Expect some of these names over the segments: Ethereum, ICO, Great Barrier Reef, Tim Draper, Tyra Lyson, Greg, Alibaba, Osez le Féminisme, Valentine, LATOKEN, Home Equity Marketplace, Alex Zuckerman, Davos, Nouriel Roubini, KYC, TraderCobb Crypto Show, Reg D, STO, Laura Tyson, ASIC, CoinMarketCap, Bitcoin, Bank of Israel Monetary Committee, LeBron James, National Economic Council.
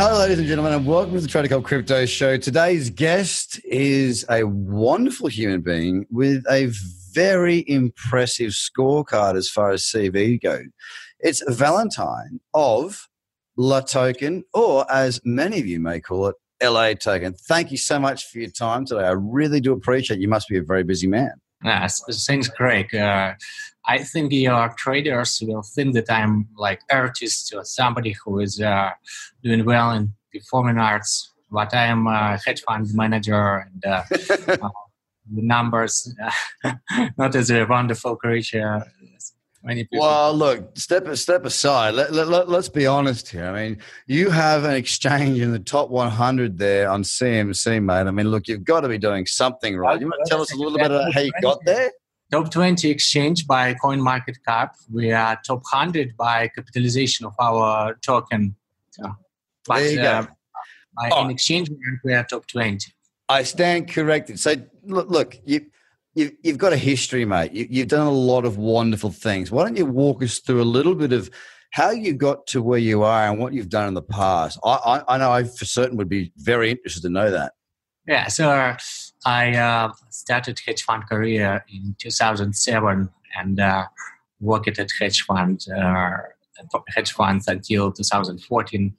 Hello, ladies and gentlemen, and welcome to the TraderCobb Crypto Show. Today's guest is a wonderful human being with a very impressive scorecard as far as CV goes. It's Valentine of LATOKEN, or as many of you may call it, LATOKEN. Thank you so much for your time today. I really do appreciate it. You must be a very busy man. Yes, thanks, Greg. I think your traders will think that I'm like artist or somebody who is doing well in performing arts, but I am a hedge fund manager and the numbers, not as a wonderful creature. Well, look, step aside. Let's be honest here. I mean, you have an exchange in the top 100 there on CMC, mate. I mean, look, you've got to be doing something right. You might tell us a little bit about how you got there? Top 20 exchange by CoinMarketCap. We are top 100 by capitalization of our token. So, but, there you go. In exchange, we are top 20. I stand corrected. So, look You've got a history, mate. You've done a lot of wonderful things. Why don't you walk us through a little bit of how you got to where you are and what you've done in the past? I know I for certain would be very interested to know that. Yeah, so I started hedge fund career in 2007 and worked at hedge funds until 2014.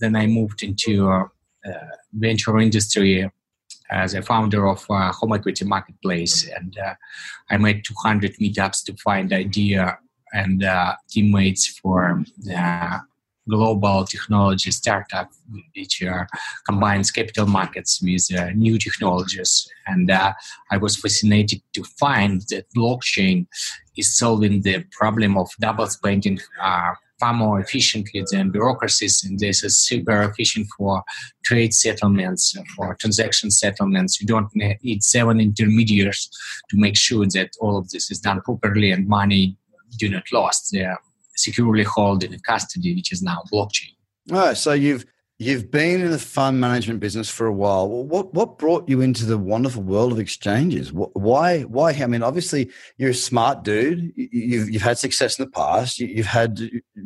Then I moved into venture industry as a founder of Home Equity Marketplace. And I made 200 meetups to find idea and teammates for global technology startup, which combines capital markets with new technologies. And I was fascinated to find that blockchain is solving the problem of double spending far more efficiently than bureaucracies, and this is super efficient for trade settlements, for transaction settlements. You don't need 7 intermediaries to make sure that all of this is done properly and money do not lost. They are securely held in custody, which is now blockchain. Oh, so you've been in the fund management business for a while. What brought you into the wonderful world of exchanges? Why? I mean, obviously you're a smart dude. You've had success in the past. You've had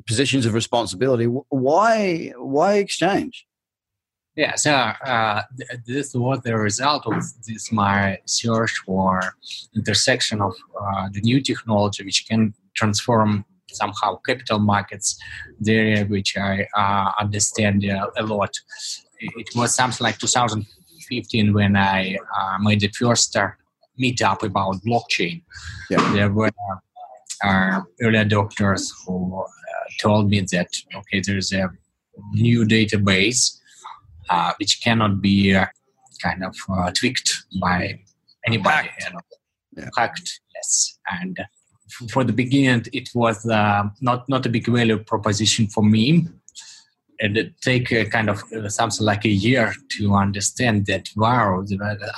positions of responsibility. Why exchange? Yeah, so this was the result of this my search for intersection of the new technology, which can transform somehow capital markets, the area which I understand a lot. It was something like 2015 when I made the first meetup about blockchain. Yeah. There were early adopters who told me that, okay, there's a new database which cannot be kind of tweaked by anybody. Hacked, yes. And for the beginning, it was not a big value proposition for me. And it took kind of something like a year to understand that, wow,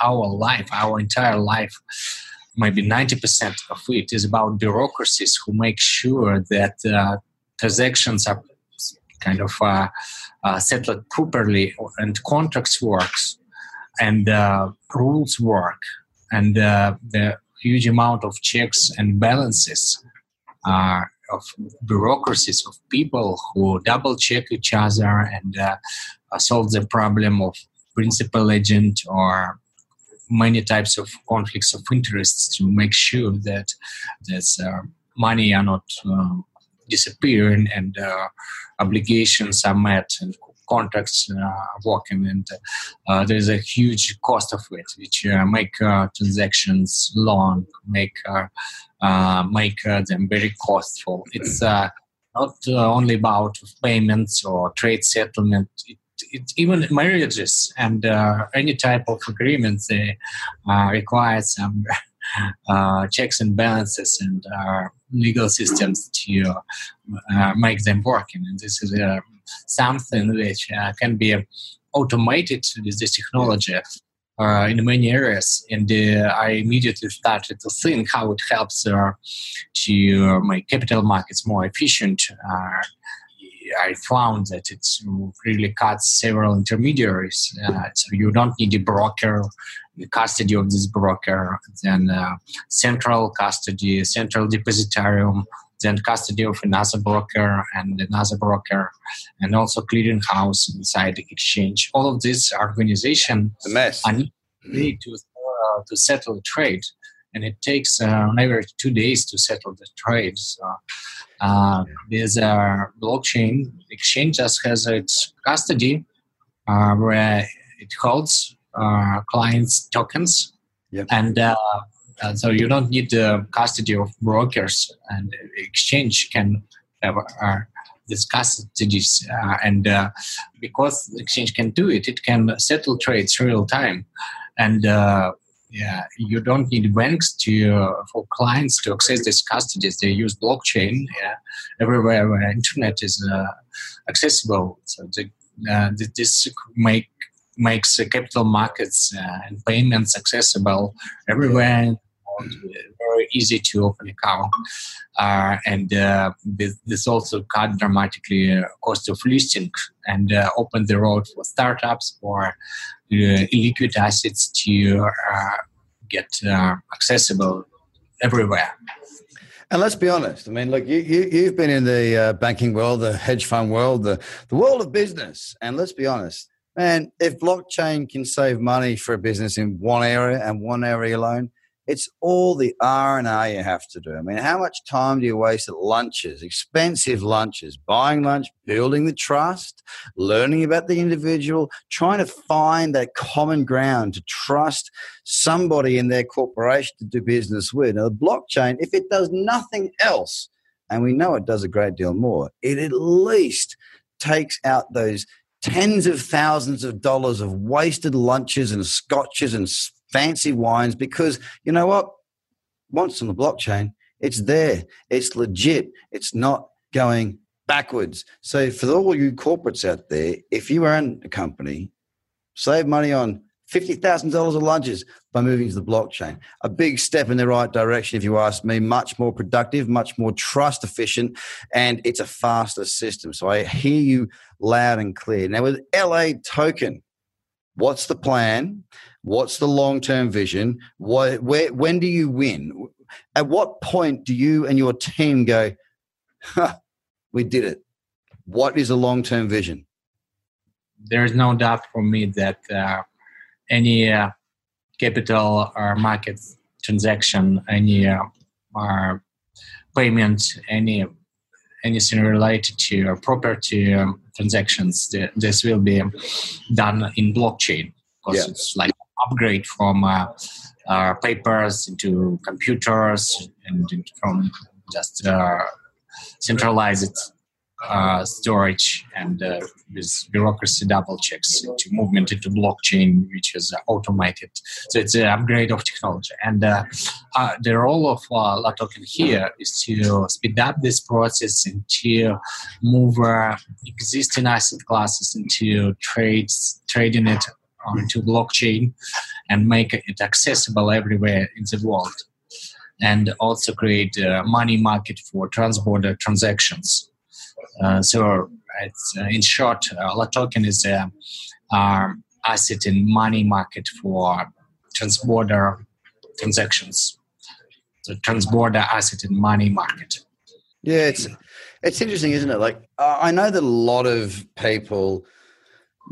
our entire life, maybe 90% of it is about bureaucracies who make sure that transactions are kind of settled properly and contracts works and rules work and the huge amount of checks and balances of bureaucracies, of people who double-check each other and solve the problem of principal agent or many types of conflicts of interests to make sure that this money are not disappearing and obligations are met and contracts working, and there's a huge cost of it, which make transactions long, make them very costful. It's not only about payments or trade settlement. It even marriages and any type of agreements, they require some checks and balances and legal systems to make them working. And this is something which can be automated with this technology in many areas. And I immediately started to think how it helps to make capital markets more efficient. I found that it really cuts several intermediaries. So you don't need a broker, the custody of this broker, then central custody, central depositarium, then custody of another broker and another broker, and also clearinghouse inside the exchange. All of this organization need to settle the trade, and it takes on average 2 days to settle the trade. So, there's a blockchain exchange that has its custody where it holds clients' tokens, and so you don't need the custody of brokers, and exchange can have this custody. And because exchange can do it, it can settle trades real time. And you don't need banks for clients to access these custodies. They use blockchain everywhere where internet is accessible. So this makes capital markets and payments accessible everywhere. Very easy to open account, and this also cut dramatically cost of listing and open the road for startups, for illiquid assets to get accessible everywhere. And let's be honest. I mean, look, you've been in the banking world, the hedge fund world, the world of business, and let's be honest, man. If blockchain can save money for a business in one area and one area alone, it's all the R&R you have to do. I mean, how much time do you waste at lunches, expensive lunches, buying lunch, building the trust, learning about the individual, trying to find that common ground to trust somebody in their corporation to do business with. Now, the blockchain, if it does nothing else, and we know it does a great deal more, it at least takes out those tens of thousands of dollars of wasted lunches and scotches and fancy wines, because you know what? Once on the blockchain, it's there. It's legit. It's not going backwards. So for all you corporates out there, if you own a company, save money on $50,000 of lunches by moving to the blockchain. A big step in the right direction, if you ask me, much more productive, much more trust efficient, and it's a faster system. So I hear you loud and clear. Now with LATOKEN, what's the plan? What's the long-term vision? When do you win? At what point do you and your team go, we did it? What is the long-term vision? There is no doubt for me that any capital or market transaction, any payment, anything related to property transactions, this will be done in blockchain, because it's like upgrade from papers into computers, and from just centralized storage and with bureaucracy double checks into movement into blockchain, which is automated. So it's an upgrade of technology. And the role of LATOKEN here is to speed up this process and to move existing asset classes into trading it onto blockchain and make it accessible everywhere in the world. And also create a money market for trans-border transactions. So it's, in short, LATOKEN is an asset in money market for trans-border transactions. So trans-border asset in money market. Yeah, it's interesting, isn't it? Like, I know that a lot of people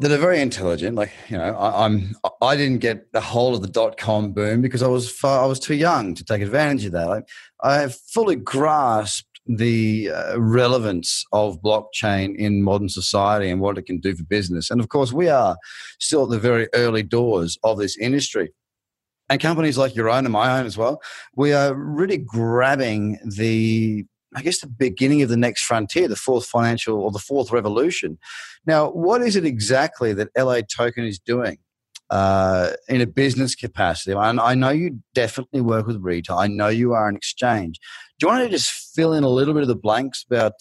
that are very intelligent, like, you know, I didn't get the whole of the .com boom because I was too young to take advantage of that. Like, I fully grasped the relevance of blockchain in modern society and what it can do for business. And of course, we are still at the very early doors of this industry. And companies like your own and my own as well, we are really grabbing the beginning of the next frontier, the fourth financial or the fourth revolution. Now, what is it exactly that LATOKEN is doing in a business capacity? And I know you definitely work with retail. I know you are an exchange. Do you want to just fill in a little bit of the blanks about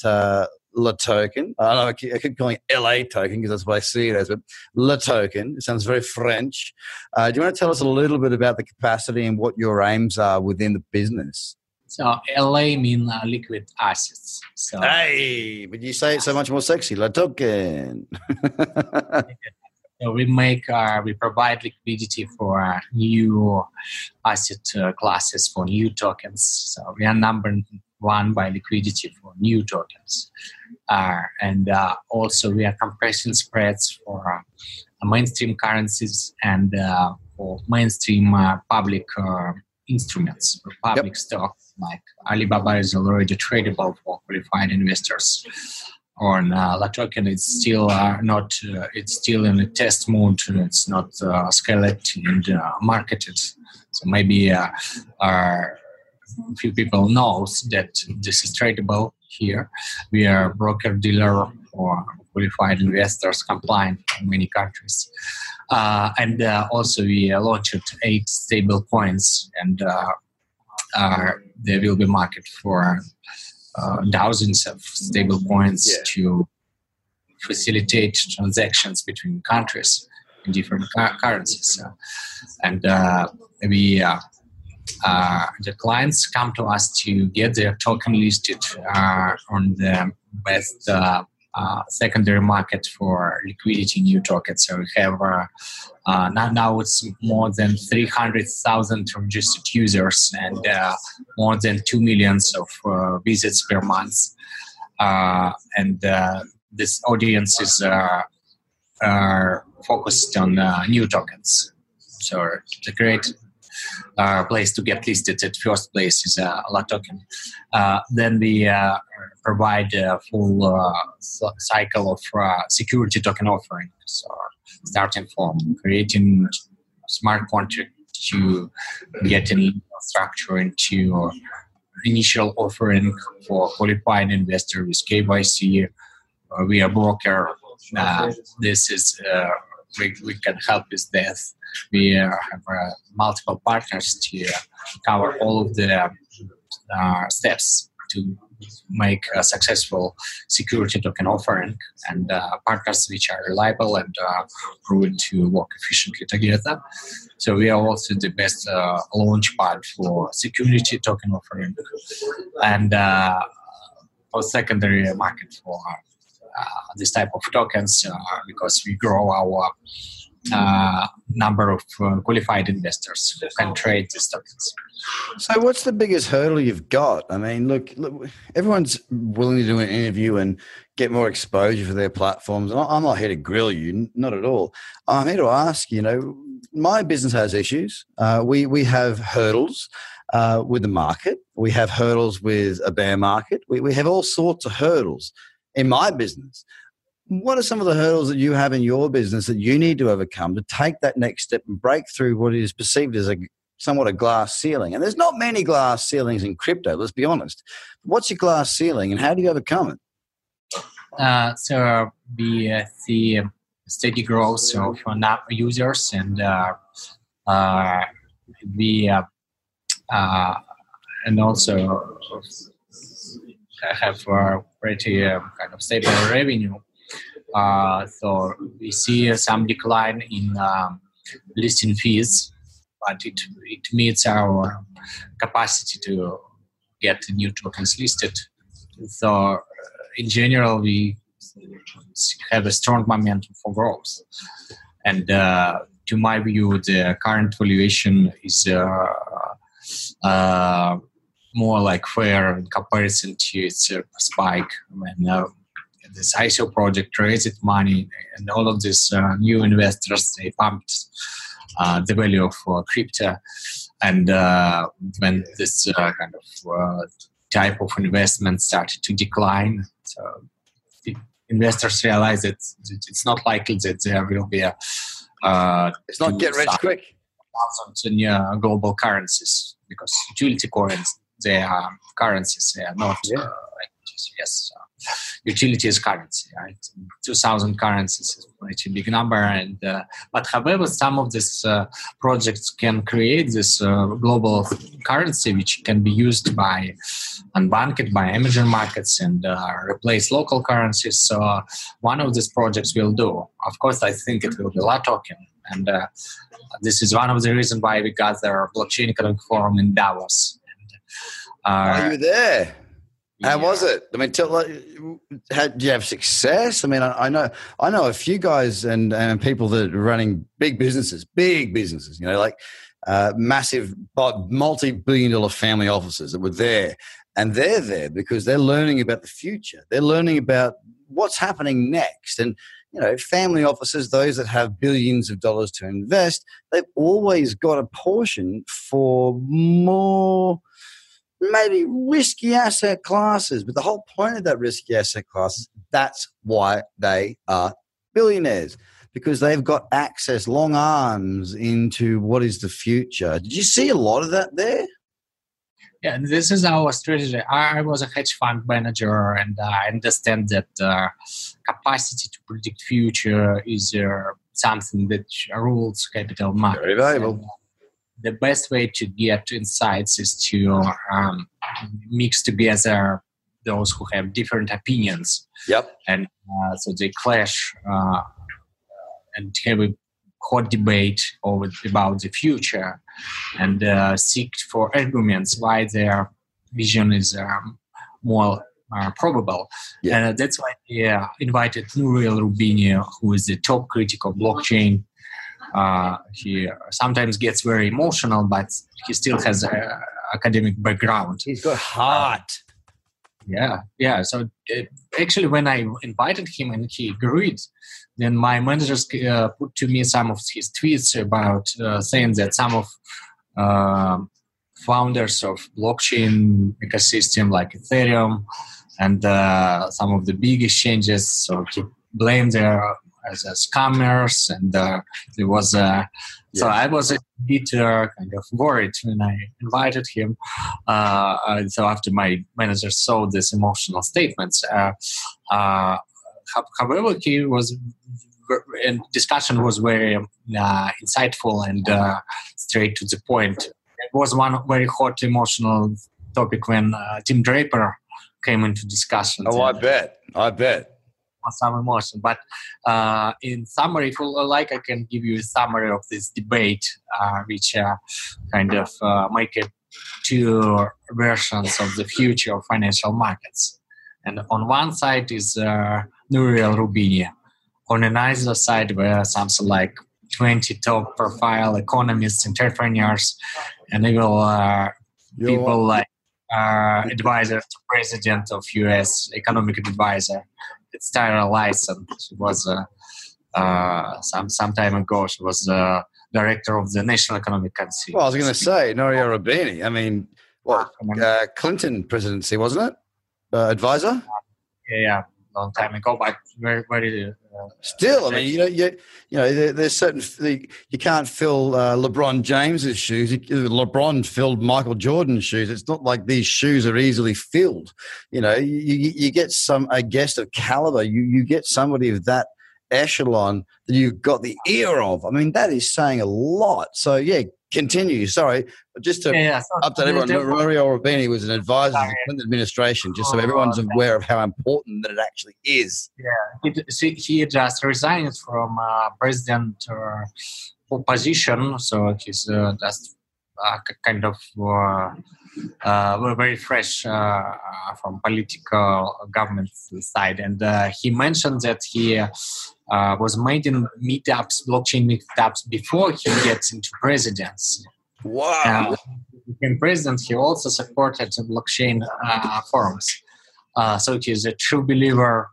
LATOKEN? I keep calling it LATOKEN because that's what I see it as, but LATOKEN, it sounds very French. Do you want to tell us a little bit about the capacity and what your aims are within the business? So LA means liquid assets. So, hey, but you say it so much more sexy, LATOKEN. So we provide liquidity for new asset classes, for new tokens. So we are number one by liquidity for new tokens. And also we are compressing spreads for mainstream currencies and for mainstream public instruments, or public stocks like Alibaba is already tradable for qualified investors. On LATOKEN, it's still not. It's still in a test mode. It's not scaled and marketed. So maybe few people knows that this is tradable here. We are broker dealer or qualified investors compliant in many countries. And also we launched 8 stable coins, and there will be market for thousands of stable coins to facilitate transactions between countries in different currencies. And the clients come to us to get their token listed on the best secondary market for liquidity new tokens. So we have now it's more than 300,000 registered users and more than 2 million of visits per month. And this audience is focused on new tokens. So the great place to get listed at first place is LATOKEN. Then we provide a full cycle of security token offering. So starting from creating smart contract to getting structure into initial offering for qualified investor with KYC. We are broker. This is we can help with that. We have multiple partners to cover all of the steps to make a successful security token offering, and partners which are reliable and proven to work efficiently together. So we are also the best launch pad for security token offering and for secondary market for this type of tokens because we grow our number of qualified investors who can trade these tokens. So what's the biggest hurdle you've got? I mean, look, everyone's willing to do an interview and get more exposure for their platforms. And I'm not here to grill you, not at all. I'm here to ask, my business has issues. We have hurdles with the market. We have hurdles with a bear market. We have all sorts of hurdles in my business. What are some of the hurdles that you have in your business that you need to overcome to take that next step and break through what is perceived as somewhat a glass ceiling? And there's not many glass ceilings in crypto, let's be honest. What's your glass ceiling and how do you overcome it? So we see steady growth of users, and and also have pretty kind of stable revenue. So we see some decline in listing fees, but it meets our capacity to get the new tokens listed. So in general, we have a strong momentum for growth. And to my view, the current valuation is more like fair in comparison to its spike when this ICO project raised money, and all of these new investors, they pumped the value of crypto. And when this kind of type of investment started to decline, so investors realized that it's not likely that there will be a... it's not get rich quick. ...in global currencies, because utility coins, they are currencies, they are not... Yes, utility is currency, right? 2,000 currencies is pretty big number, and but however, some of these projects can create this global currency which can be used by unbanked, by emerging markets, and replace local currencies. So one of these projects will do. Of course, I think it will be LATOKEN, and this is one of the reasons why we got the Blockchain Economic Forum in Davos. While you were there, how was it? I mean, did you have success? I mean, I know a few guys and people that are running big businesses, you know, like massive multi-billion-dollar family offices that were there. And they're there because they're learning about the future. They're learning about what's happening next. And, you know, family offices, those that have billions of dollars to invest, they've always got a portion for more maybe risky asset classes. But the whole point of that risky asset class is that's why they are billionaires, because they've got access, long arms into what is the future. Did you see a lot of that there? Yeah, this is our strategy. I was a hedge fund manager, and I understand that capacity to predict future is something that rules capital markets. Very valuable. And the best way to get insights is to mix together those who have different opinions. Yep. And so they clash and have a hot debate about the future, and seek for arguments why their vision is more probable. Yeah. And that's why we invited Nouriel Roubini, who is the top critic of blockchain. He sometimes gets very emotional, but he still has an academic background. He's got heart. Yeah. So actually, when I invited him and he agreed, then my managers put to me some of his tweets about saying that some of founders of blockchain ecosystem like Ethereum and some of the big exchanges, so he blamed them as scammers, and there was so I was a bit kind of worried when I invited him. So after my manager saw these emotional statements, however, he was, and discussion was very insightful and straight to the point. It was one very hot emotional topic when Tim Draper came into discussion. Oh, I bet. Some emotion, but in summary, if you like, I can give you a summary of this debate, which kind of make it two versions of the future of financial markets. And on one side is Nouriel Roubini. On another side were something like 20 top profile economists, entrepreneurs, and even people like advisor to president of US economic advisor. It's Tyra Lyson. She was some time ago. She was the director of the National Economic Council. Well, I was going to say Nouriel Roubini. I mean, Clinton presidency, wasn't it? Advisor. Yeah, long time ago, but very. Still, I mean, you know, there's certain you can't fill LeBron James's shoes. LeBron filled Michael Jordan's shoes. It's not like these shoes are easily filled. You know, you get a guest of caliber. You get somebody of that echelon that you've got the ear of. I mean, that is saying a lot. So yeah, continue. Sorry, just to update everyone, Nouriel Roubini was an advisor to the Clinton administration, just so everyone's aware of how important that it actually is. Yeah, he just resigned from president position, so he's just kind of very fresh from political government side, and he mentioned that he was made in blockchain meetups before he gets into presidency. Wow! He became president. He also supported blockchain forums, so he is a true believer.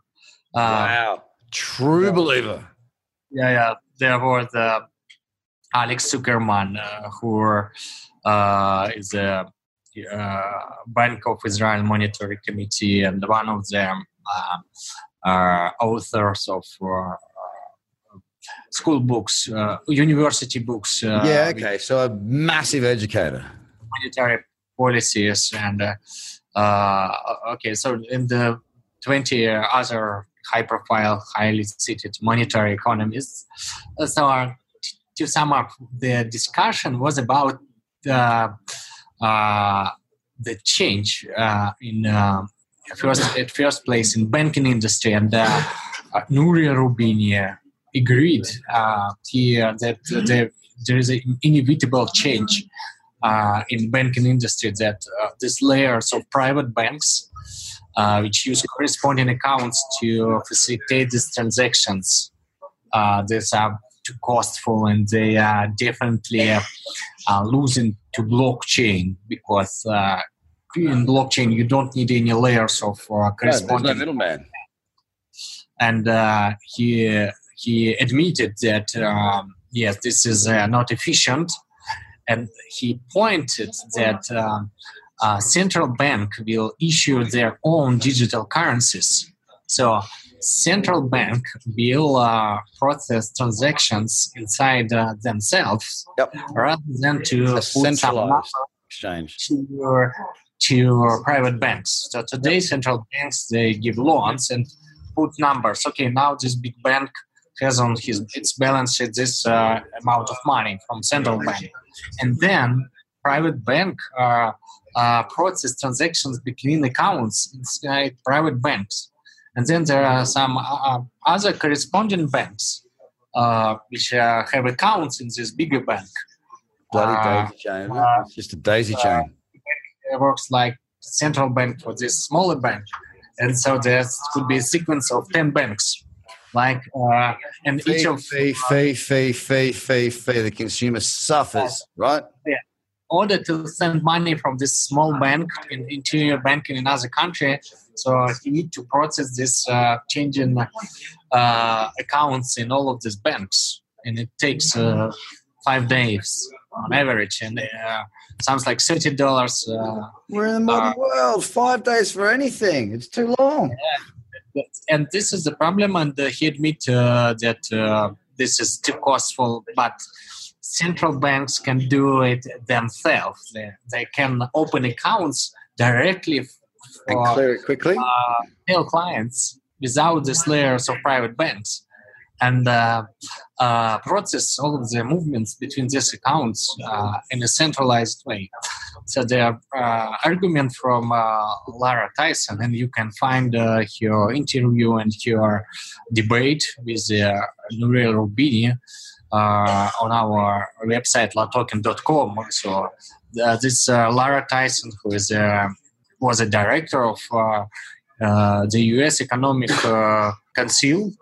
Wow! True believer. Yeah. There was Alex Zuckerman, who is a Bank of Israel Monetary Committee, and one of them. Authors of school books, university books. So a massive educator. Monetary policies and So in the 20 other high-profile, highly cited monetary economists. So to sum up, the discussion was about the change in. At first place in banking industry, and Nouriel Roubini agreed that there is an inevitable change in banking industry that these layers of private banks, which use corresponding accounts to facilitate these transactions, these are too costful, and they are definitely losing to blockchain, because in blockchain you don't need any layers of corresponding. There's no middleman. And he admitted that yes, this is not efficient, and he pointed that central bank will issue their own digital currencies. So central bank will process transactions inside themselves, rather than to put some number to private banks. So today, central banks, they give loans and put numbers. Okay, now this big bank has on his its balance sheet this amount of money from central bank, and then private bank process transactions between accounts inside private banks. And then there are some other corresponding banks which have accounts in this bigger bank. Bloody daisy chain. It's just a daisy chain. It works like central bank for this smaller bank. And so there could be a sequence of 10 banks. Like, and fee, each of... Fee. The consumer suffers, right? Yeah. In order to send money from this small bank into your bank in another country, so you need to process this changing accounts in all of these banks, and it takes 5 days on average, and sounds like $30. We're in the modern world. 5 days for anything, it's too long. Yeah. And this is the problem, and he admits that this is too costful, but central banks can do it themselves. They can open accounts directly and clear it quickly. Real clients without these layers of private banks, and process all of the movements between these accounts in a centralized way. So the argument from Laura Tyson, and you can find her interview and her debate with Nouriel Roubini on our website latoken.com. So this Laura Tyson, who is was a director of the U.S. Economic Council,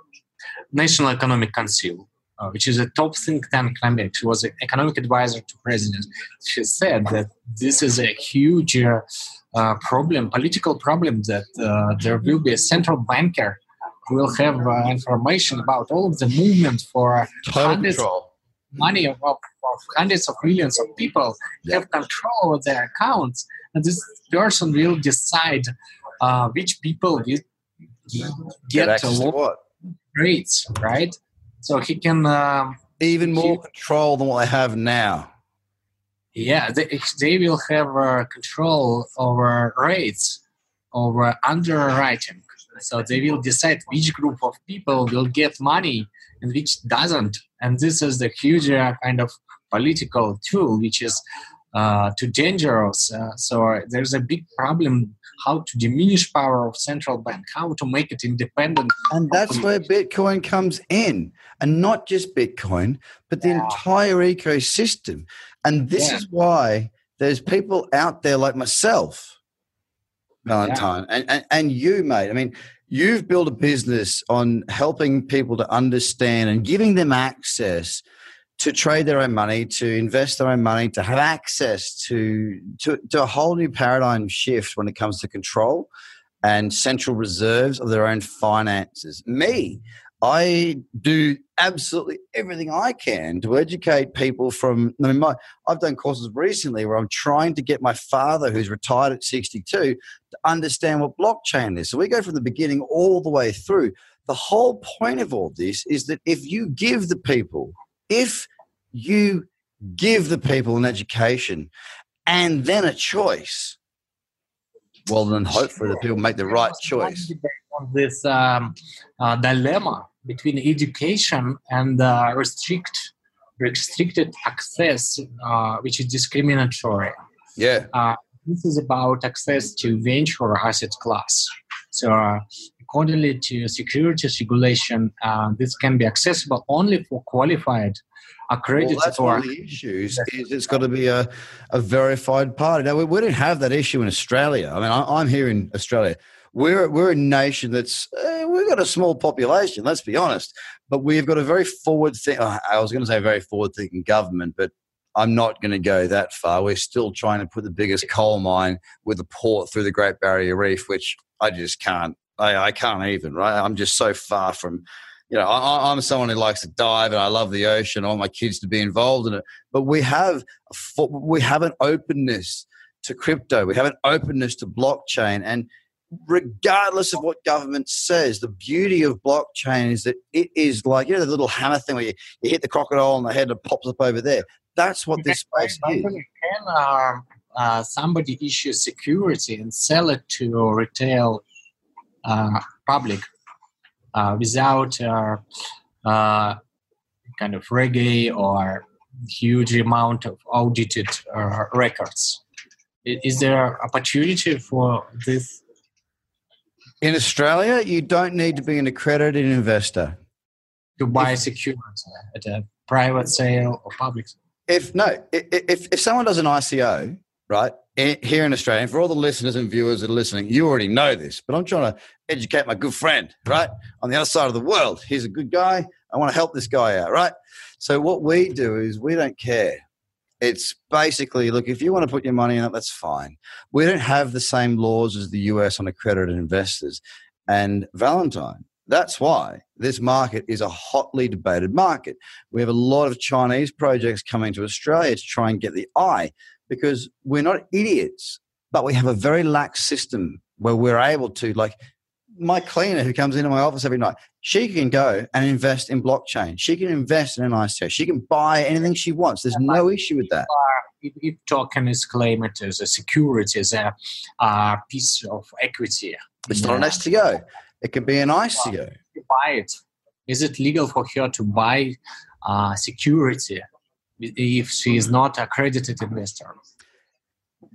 National Economic Council, which is a top think tank. She was an economic advisor to president. She said that this is a huge problem, political problem, that there will be a central banker who will have information about all of the movement for hundreds of money of hundreds of millions of people, have control over their accounts. And this person will decide which people get a lot of rates, right? So he can... even more control than what they have now. Yeah, they will have control over rates, over underwriting. So they will decide which group of people will get money and which doesn't. And this is the huge kind of political tool, which is... too dangerous. So there's a big problem how to diminish power of central bank, how to make it independent. And that's where Bitcoin comes in. And not just Bitcoin, but the entire ecosystem. And this is why there's people out there like myself, Valentine, and you, mate. I mean, you've built a business on helping people to understand and giving them access to trade their own money, to invest their own money, to have access to a whole new paradigm shift when it comes to control and central reserves of their own finances. Me, I do absolutely everything I can to educate people from, I mean, I've done courses recently where I'm trying to get my father, who's retired at 62, to understand what blockchain is. So we go from the beginning all the way through. The whole point of all this is that if you give the people an education and then a choice, well, then hopefully the people make the right choice. This dilemma between education and restricted access, which is discriminatory. Yeah. This is about access to venture asset class. So accordingly to securities regulation, this can be accessible only for qualified accredited. Well, that's one of the issues, is it's got to be a verified party. Now, we don't have that issue in Australia. I mean, I'm here in Australia. We're a nation that's, we've got a small population, let's be honest, but we've got a very forward thing. I was going to say very forward thinking government, but I'm not going to go that far. We're still trying to put the biggest coal mine with a port through the Great Barrier Reef, which I just can't. I can't even, right? I'm just so far from, you know, I'm someone who likes to dive and I love the ocean. I want my kids to be involved in it. But we have an openness to crypto. We have an openness to blockchain. And regardless of what government says, the beauty of blockchain is that it is like, you know, the little hammer thing where you hit the crocodile on the head and it pops up over there. That's what this space is. Can somebody issue security and sell it to retail public without kind of reggae or huge amount of audited records? Is there opportunity for this? In Australia, you don't need to be an accredited investor to buy security at a private sale or public sale. If someone does an ICO, right, here in Australia, and for all the listeners and viewers that are listening, you already know this, but I'm trying to educate my good friend, right, on the other side of the world. He's a good guy. I want to help this guy out, right? So what we do is we don't care. It's basically, look, if you want to put your money in it, that's fine. We don't have the same laws as the US on accredited investors. And Valentine, that's why this market is a hotly debated market. We have a lot of Chinese projects coming to Australia to try and get the eye, because we're not idiots, but we have a very lax system where we're able to, like my cleaner who comes into my office every night, she can go and invest in blockchain. She can invest in an ICO. She can buy anything she wants. There's no issue with that. If token is claimed as a security, as a piece of equity. It's not an STO. It could be an ICO. Buy it. Is it legal for her to buy security if she is not an accredited investor?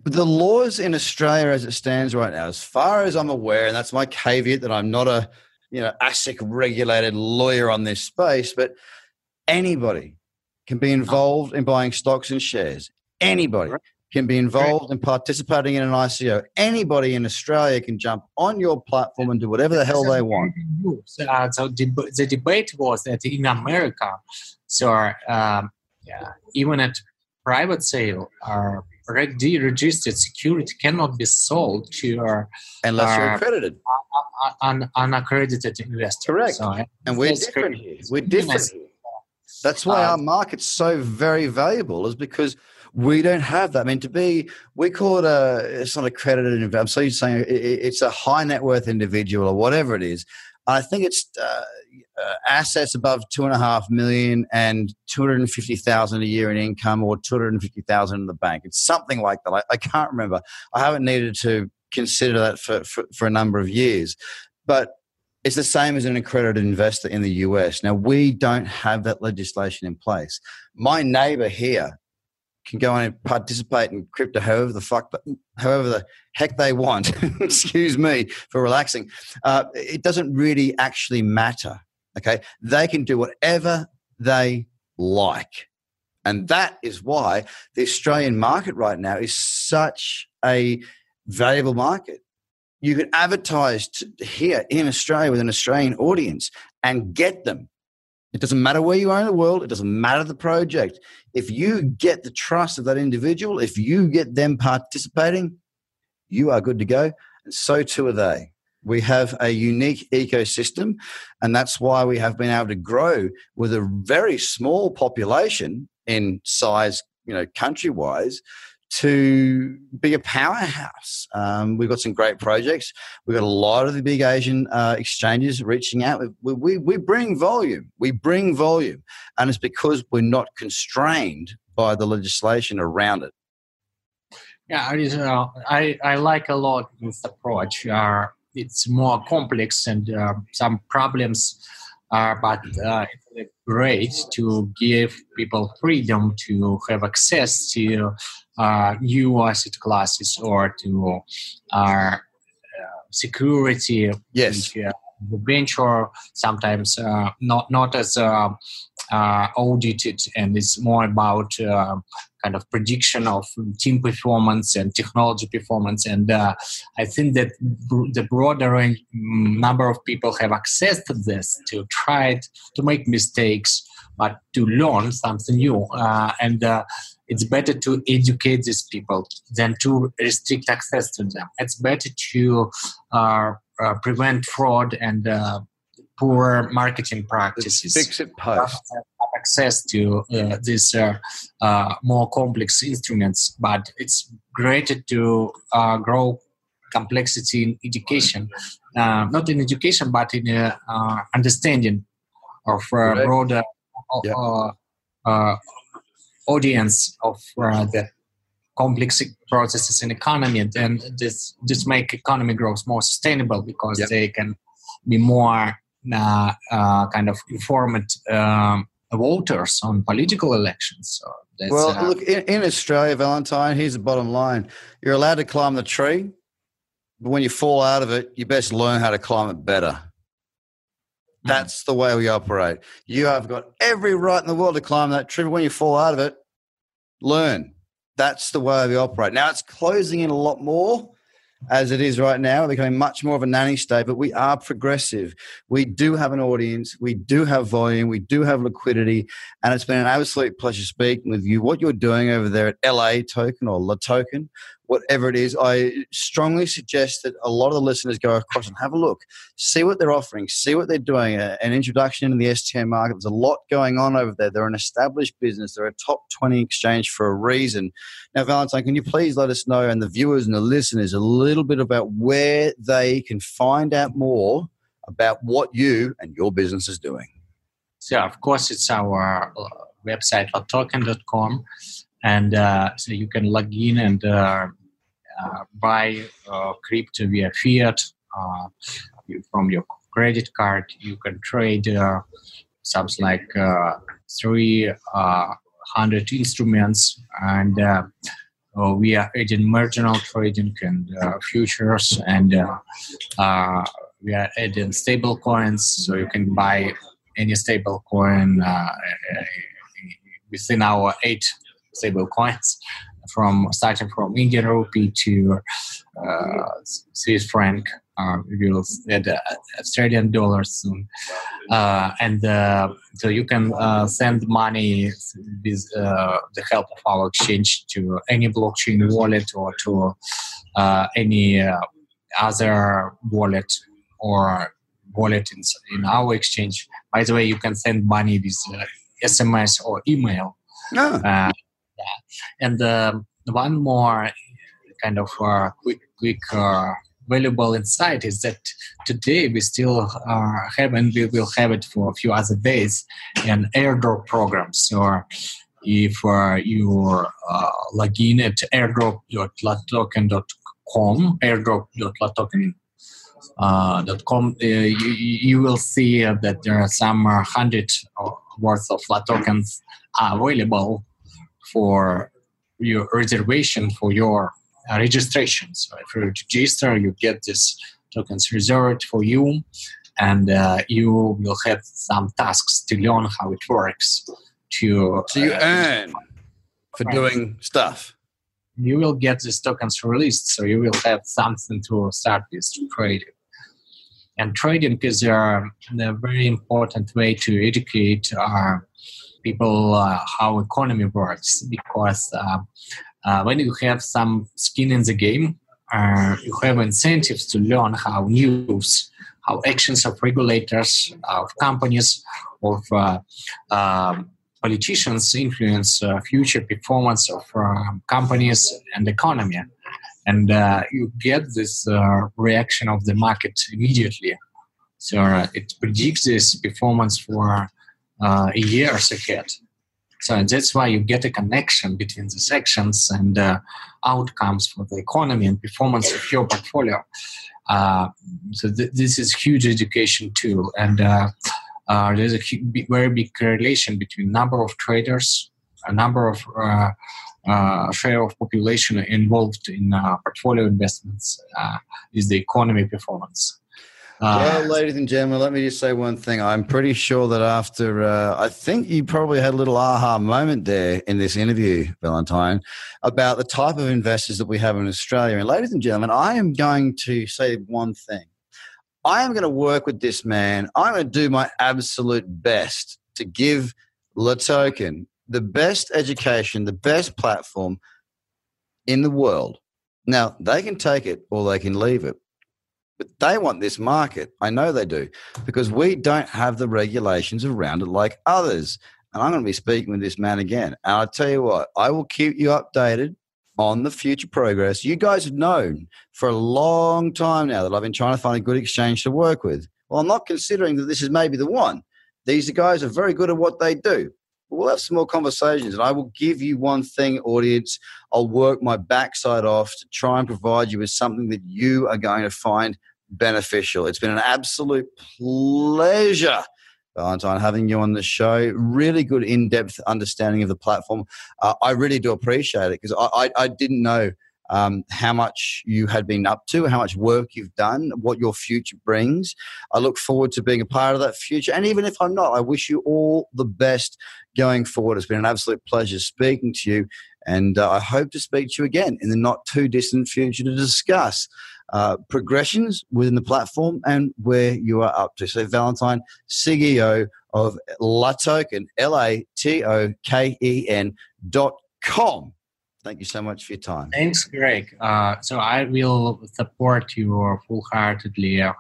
The laws in Australia, as it stands right now, as far as I'm aware, and that's my caveat that I'm not a ASIC regulated lawyer on this space, but anybody can be involved in buying stocks and shares. Anybody. Right. Can be involved in participating in an ICO. Anybody in Australia can jump on your platform and do whatever the hell they want. So the debate was that in America, so even at private sale, our Reg D registered security cannot be sold to unless you're accredited, unaccredited investor. Correct. So, and we're different. We're different. That's why our market's so very valuable, is because we don't have that. I mean, we call it it's not accredited investor. I'm so saying it's a high net worth individual or whatever it is. I think it's assets above $2.5 million and $250,000 a year in income, or $250,000 in the bank. It's something like that. I can't remember. I haven't needed to consider that for a number of years, but it's the same as an accredited investor in the US. Now, we don't have that legislation in place. My neighbor here can go and participate in crypto however the heck they want. Excuse me for relaxing. It doesn't really actually matter. Okay, they can do whatever they like, and that is why the Australian market right now is such a valuable market. You can advertise here in Australia with an Australian audience and get them. It doesn't matter where you are in the world. It doesn't matter the project. If you get the trust of that individual, if you get them participating, you are good to go. And so too are they. We have a unique ecosystem, and that's why we have been able to grow with a very small population in size, country-wise, to be a powerhouse. We've got some great projects. We've got a lot of the big Asian exchanges reaching out. We bring volume. And it's because we're not constrained by the legislation around it. Yeah, I like a lot this approach. It's more complex, and some problems are, but it's great to give people freedom to have access to new asset classes or to security. Yes. the bench, or sometimes not as audited, and it's more about kind of prediction of team performance and technology performance. And I think that the broader number of people have access to this to try it, to make mistakes, but to learn something new. It's better to educate these people than to restrict access to them. It's better to prevent fraud and poor marketing practices. Fix it post. Have access to these more complex instruments, but it's greater to grow complexity in education. Not in education, but in understanding of broader audience of the complex processes in economy, and this make economy growth more sustainable, because they can be more kind of informed voters on political elections. So that's, look, in Australia, Valentine, here's the bottom line. You're allowed to climb the tree, but when you fall out of it, you best learn how to climb it better. That's the way we operate. You have got every right in the world to climb that tree. When you fall out of it, learn. That's the way we operate. Now, it's closing in a lot more as it is right now. We're becoming much more of a nanny state, but we are progressive. We do have an audience. We do have volume. We do have liquidity. And it's been an absolute pleasure speaking with you. What you're doing over there at LATOKEN or LATOKEN, whatever it is, I strongly suggest that a lot of the listeners go across and have a look, see what they're offering, see what they're doing, an introduction into the STM market. There's a lot going on over there. They're an established business. They're a top 20 exchange for a reason. Now, Valentine, can you please let us know, and the viewers and the listeners, a little bit about where they can find out more about what you and your business is doing? So, of course, it's our website, latoken.com. And so you can log in and buy crypto via fiat from your credit card. You can trade something like 300 instruments, and we are adding marginal trading and futures, and we are adding stable coins, so you can buy any stable coin within our 8 stable coins, starting from Indian rupee to Swiss franc. We will add Australian dollars soon, and so you can send money with the help of our exchange to any blockchain wallet, or to any other wallet or wallet in our exchange. By the way, you can send money with SMS or email. And one more kind of quick valuable insight is that today we still have, and we will have it for a few other days, an airdrop program. So if you log in at airdrop.latoken.com, you will see that there are some 100 worth of LATOKENs available for your reservation, for your registration. So if you register, you get these tokens reserved for you, and you will have some tasks to learn how it works. So you earn for doing stuff. You will get these tokens released, so you will have something to start with trading. And trading is a very important way to educate people how economy works, because when you have some skin in the game, you have incentives to learn how news, how actions of regulators, of companies, of politicians influence future performance of companies and economy. And you get this reaction of the market immediately. So it predicts this performance for years ahead. So that's why you get a connection between the sections and outcomes for the economy and performance of your portfolio. So this is huge education tool, and there's a very big correlation between number of traders, a number of share of population involved in portfolio investments is the economy performance. Well, ladies and gentlemen, let me just say one thing. I'm pretty sure that after, I think you probably had a little aha moment there in this interview, Valentine, about the type of investors that we have in Australia. And ladies and gentlemen, I am going to say one thing. I am going to work with this man. I'm going to do my absolute best to give LATOKEN the best education, the best platform in the world. Now, they can take it or they can leave it. But they want this market. I know they do, because we don't have the regulations around it like others. And I'm going to be speaking with this man again. And I'll tell you what, I will keep you updated on the future progress. You guys have known for a long time now that I've been trying to find a good exchange to work with. Well, I'm not considering that this is maybe the one. These guys are very good at what they do. We'll have some more conversations, and I will give you one thing, audience. I'll work my backside off to try and provide you with something that you are going to find beneficial. It's been an absolute pleasure, Valentine, having you on the show. Really good in-depth understanding of the platform. I really do appreciate it, because I didn't know how much you had been up to, how much work you've done, what your future brings. I look forward to being a part of that future. And even if I'm not, I wish you all the best going forward. It's been an absolute pleasure speaking to you. And I hope to speak to you again in the not too distant future to discuss progressions within the platform and where you are up to. So Valentine, CEO of LATOKEN, LATOKEN.com. Thank you so much for your time. Thanks, Greg. So I will support you full-heartedly. You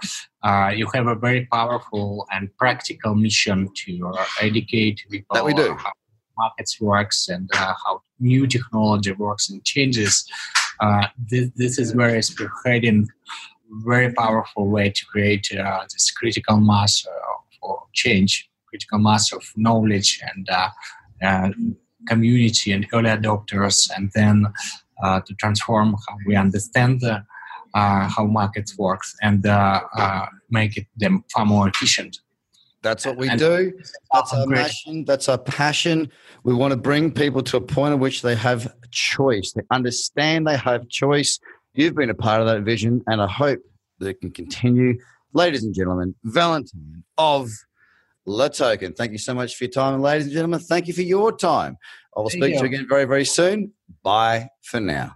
have a very powerful and practical mission to educate people that we do. How markets works and how new technology works and changes. This is very spearheading, very powerful way to create this critical mass of change, critical mass of knowledge and community and early adopters, and then to transform how we understand how markets works and make it them far more efficient. That's what we do. That's our mission. That's our passion. We want to bring people to a point at which they have choice. They understand they have choice. You've been a part of that vision, and I hope that it can continue. Ladies and gentlemen, Valentine of LATOKEN, thank you so much for your time. And ladies and gentlemen, thank you for your time. I will speak to you again very, very soon. Bye for now.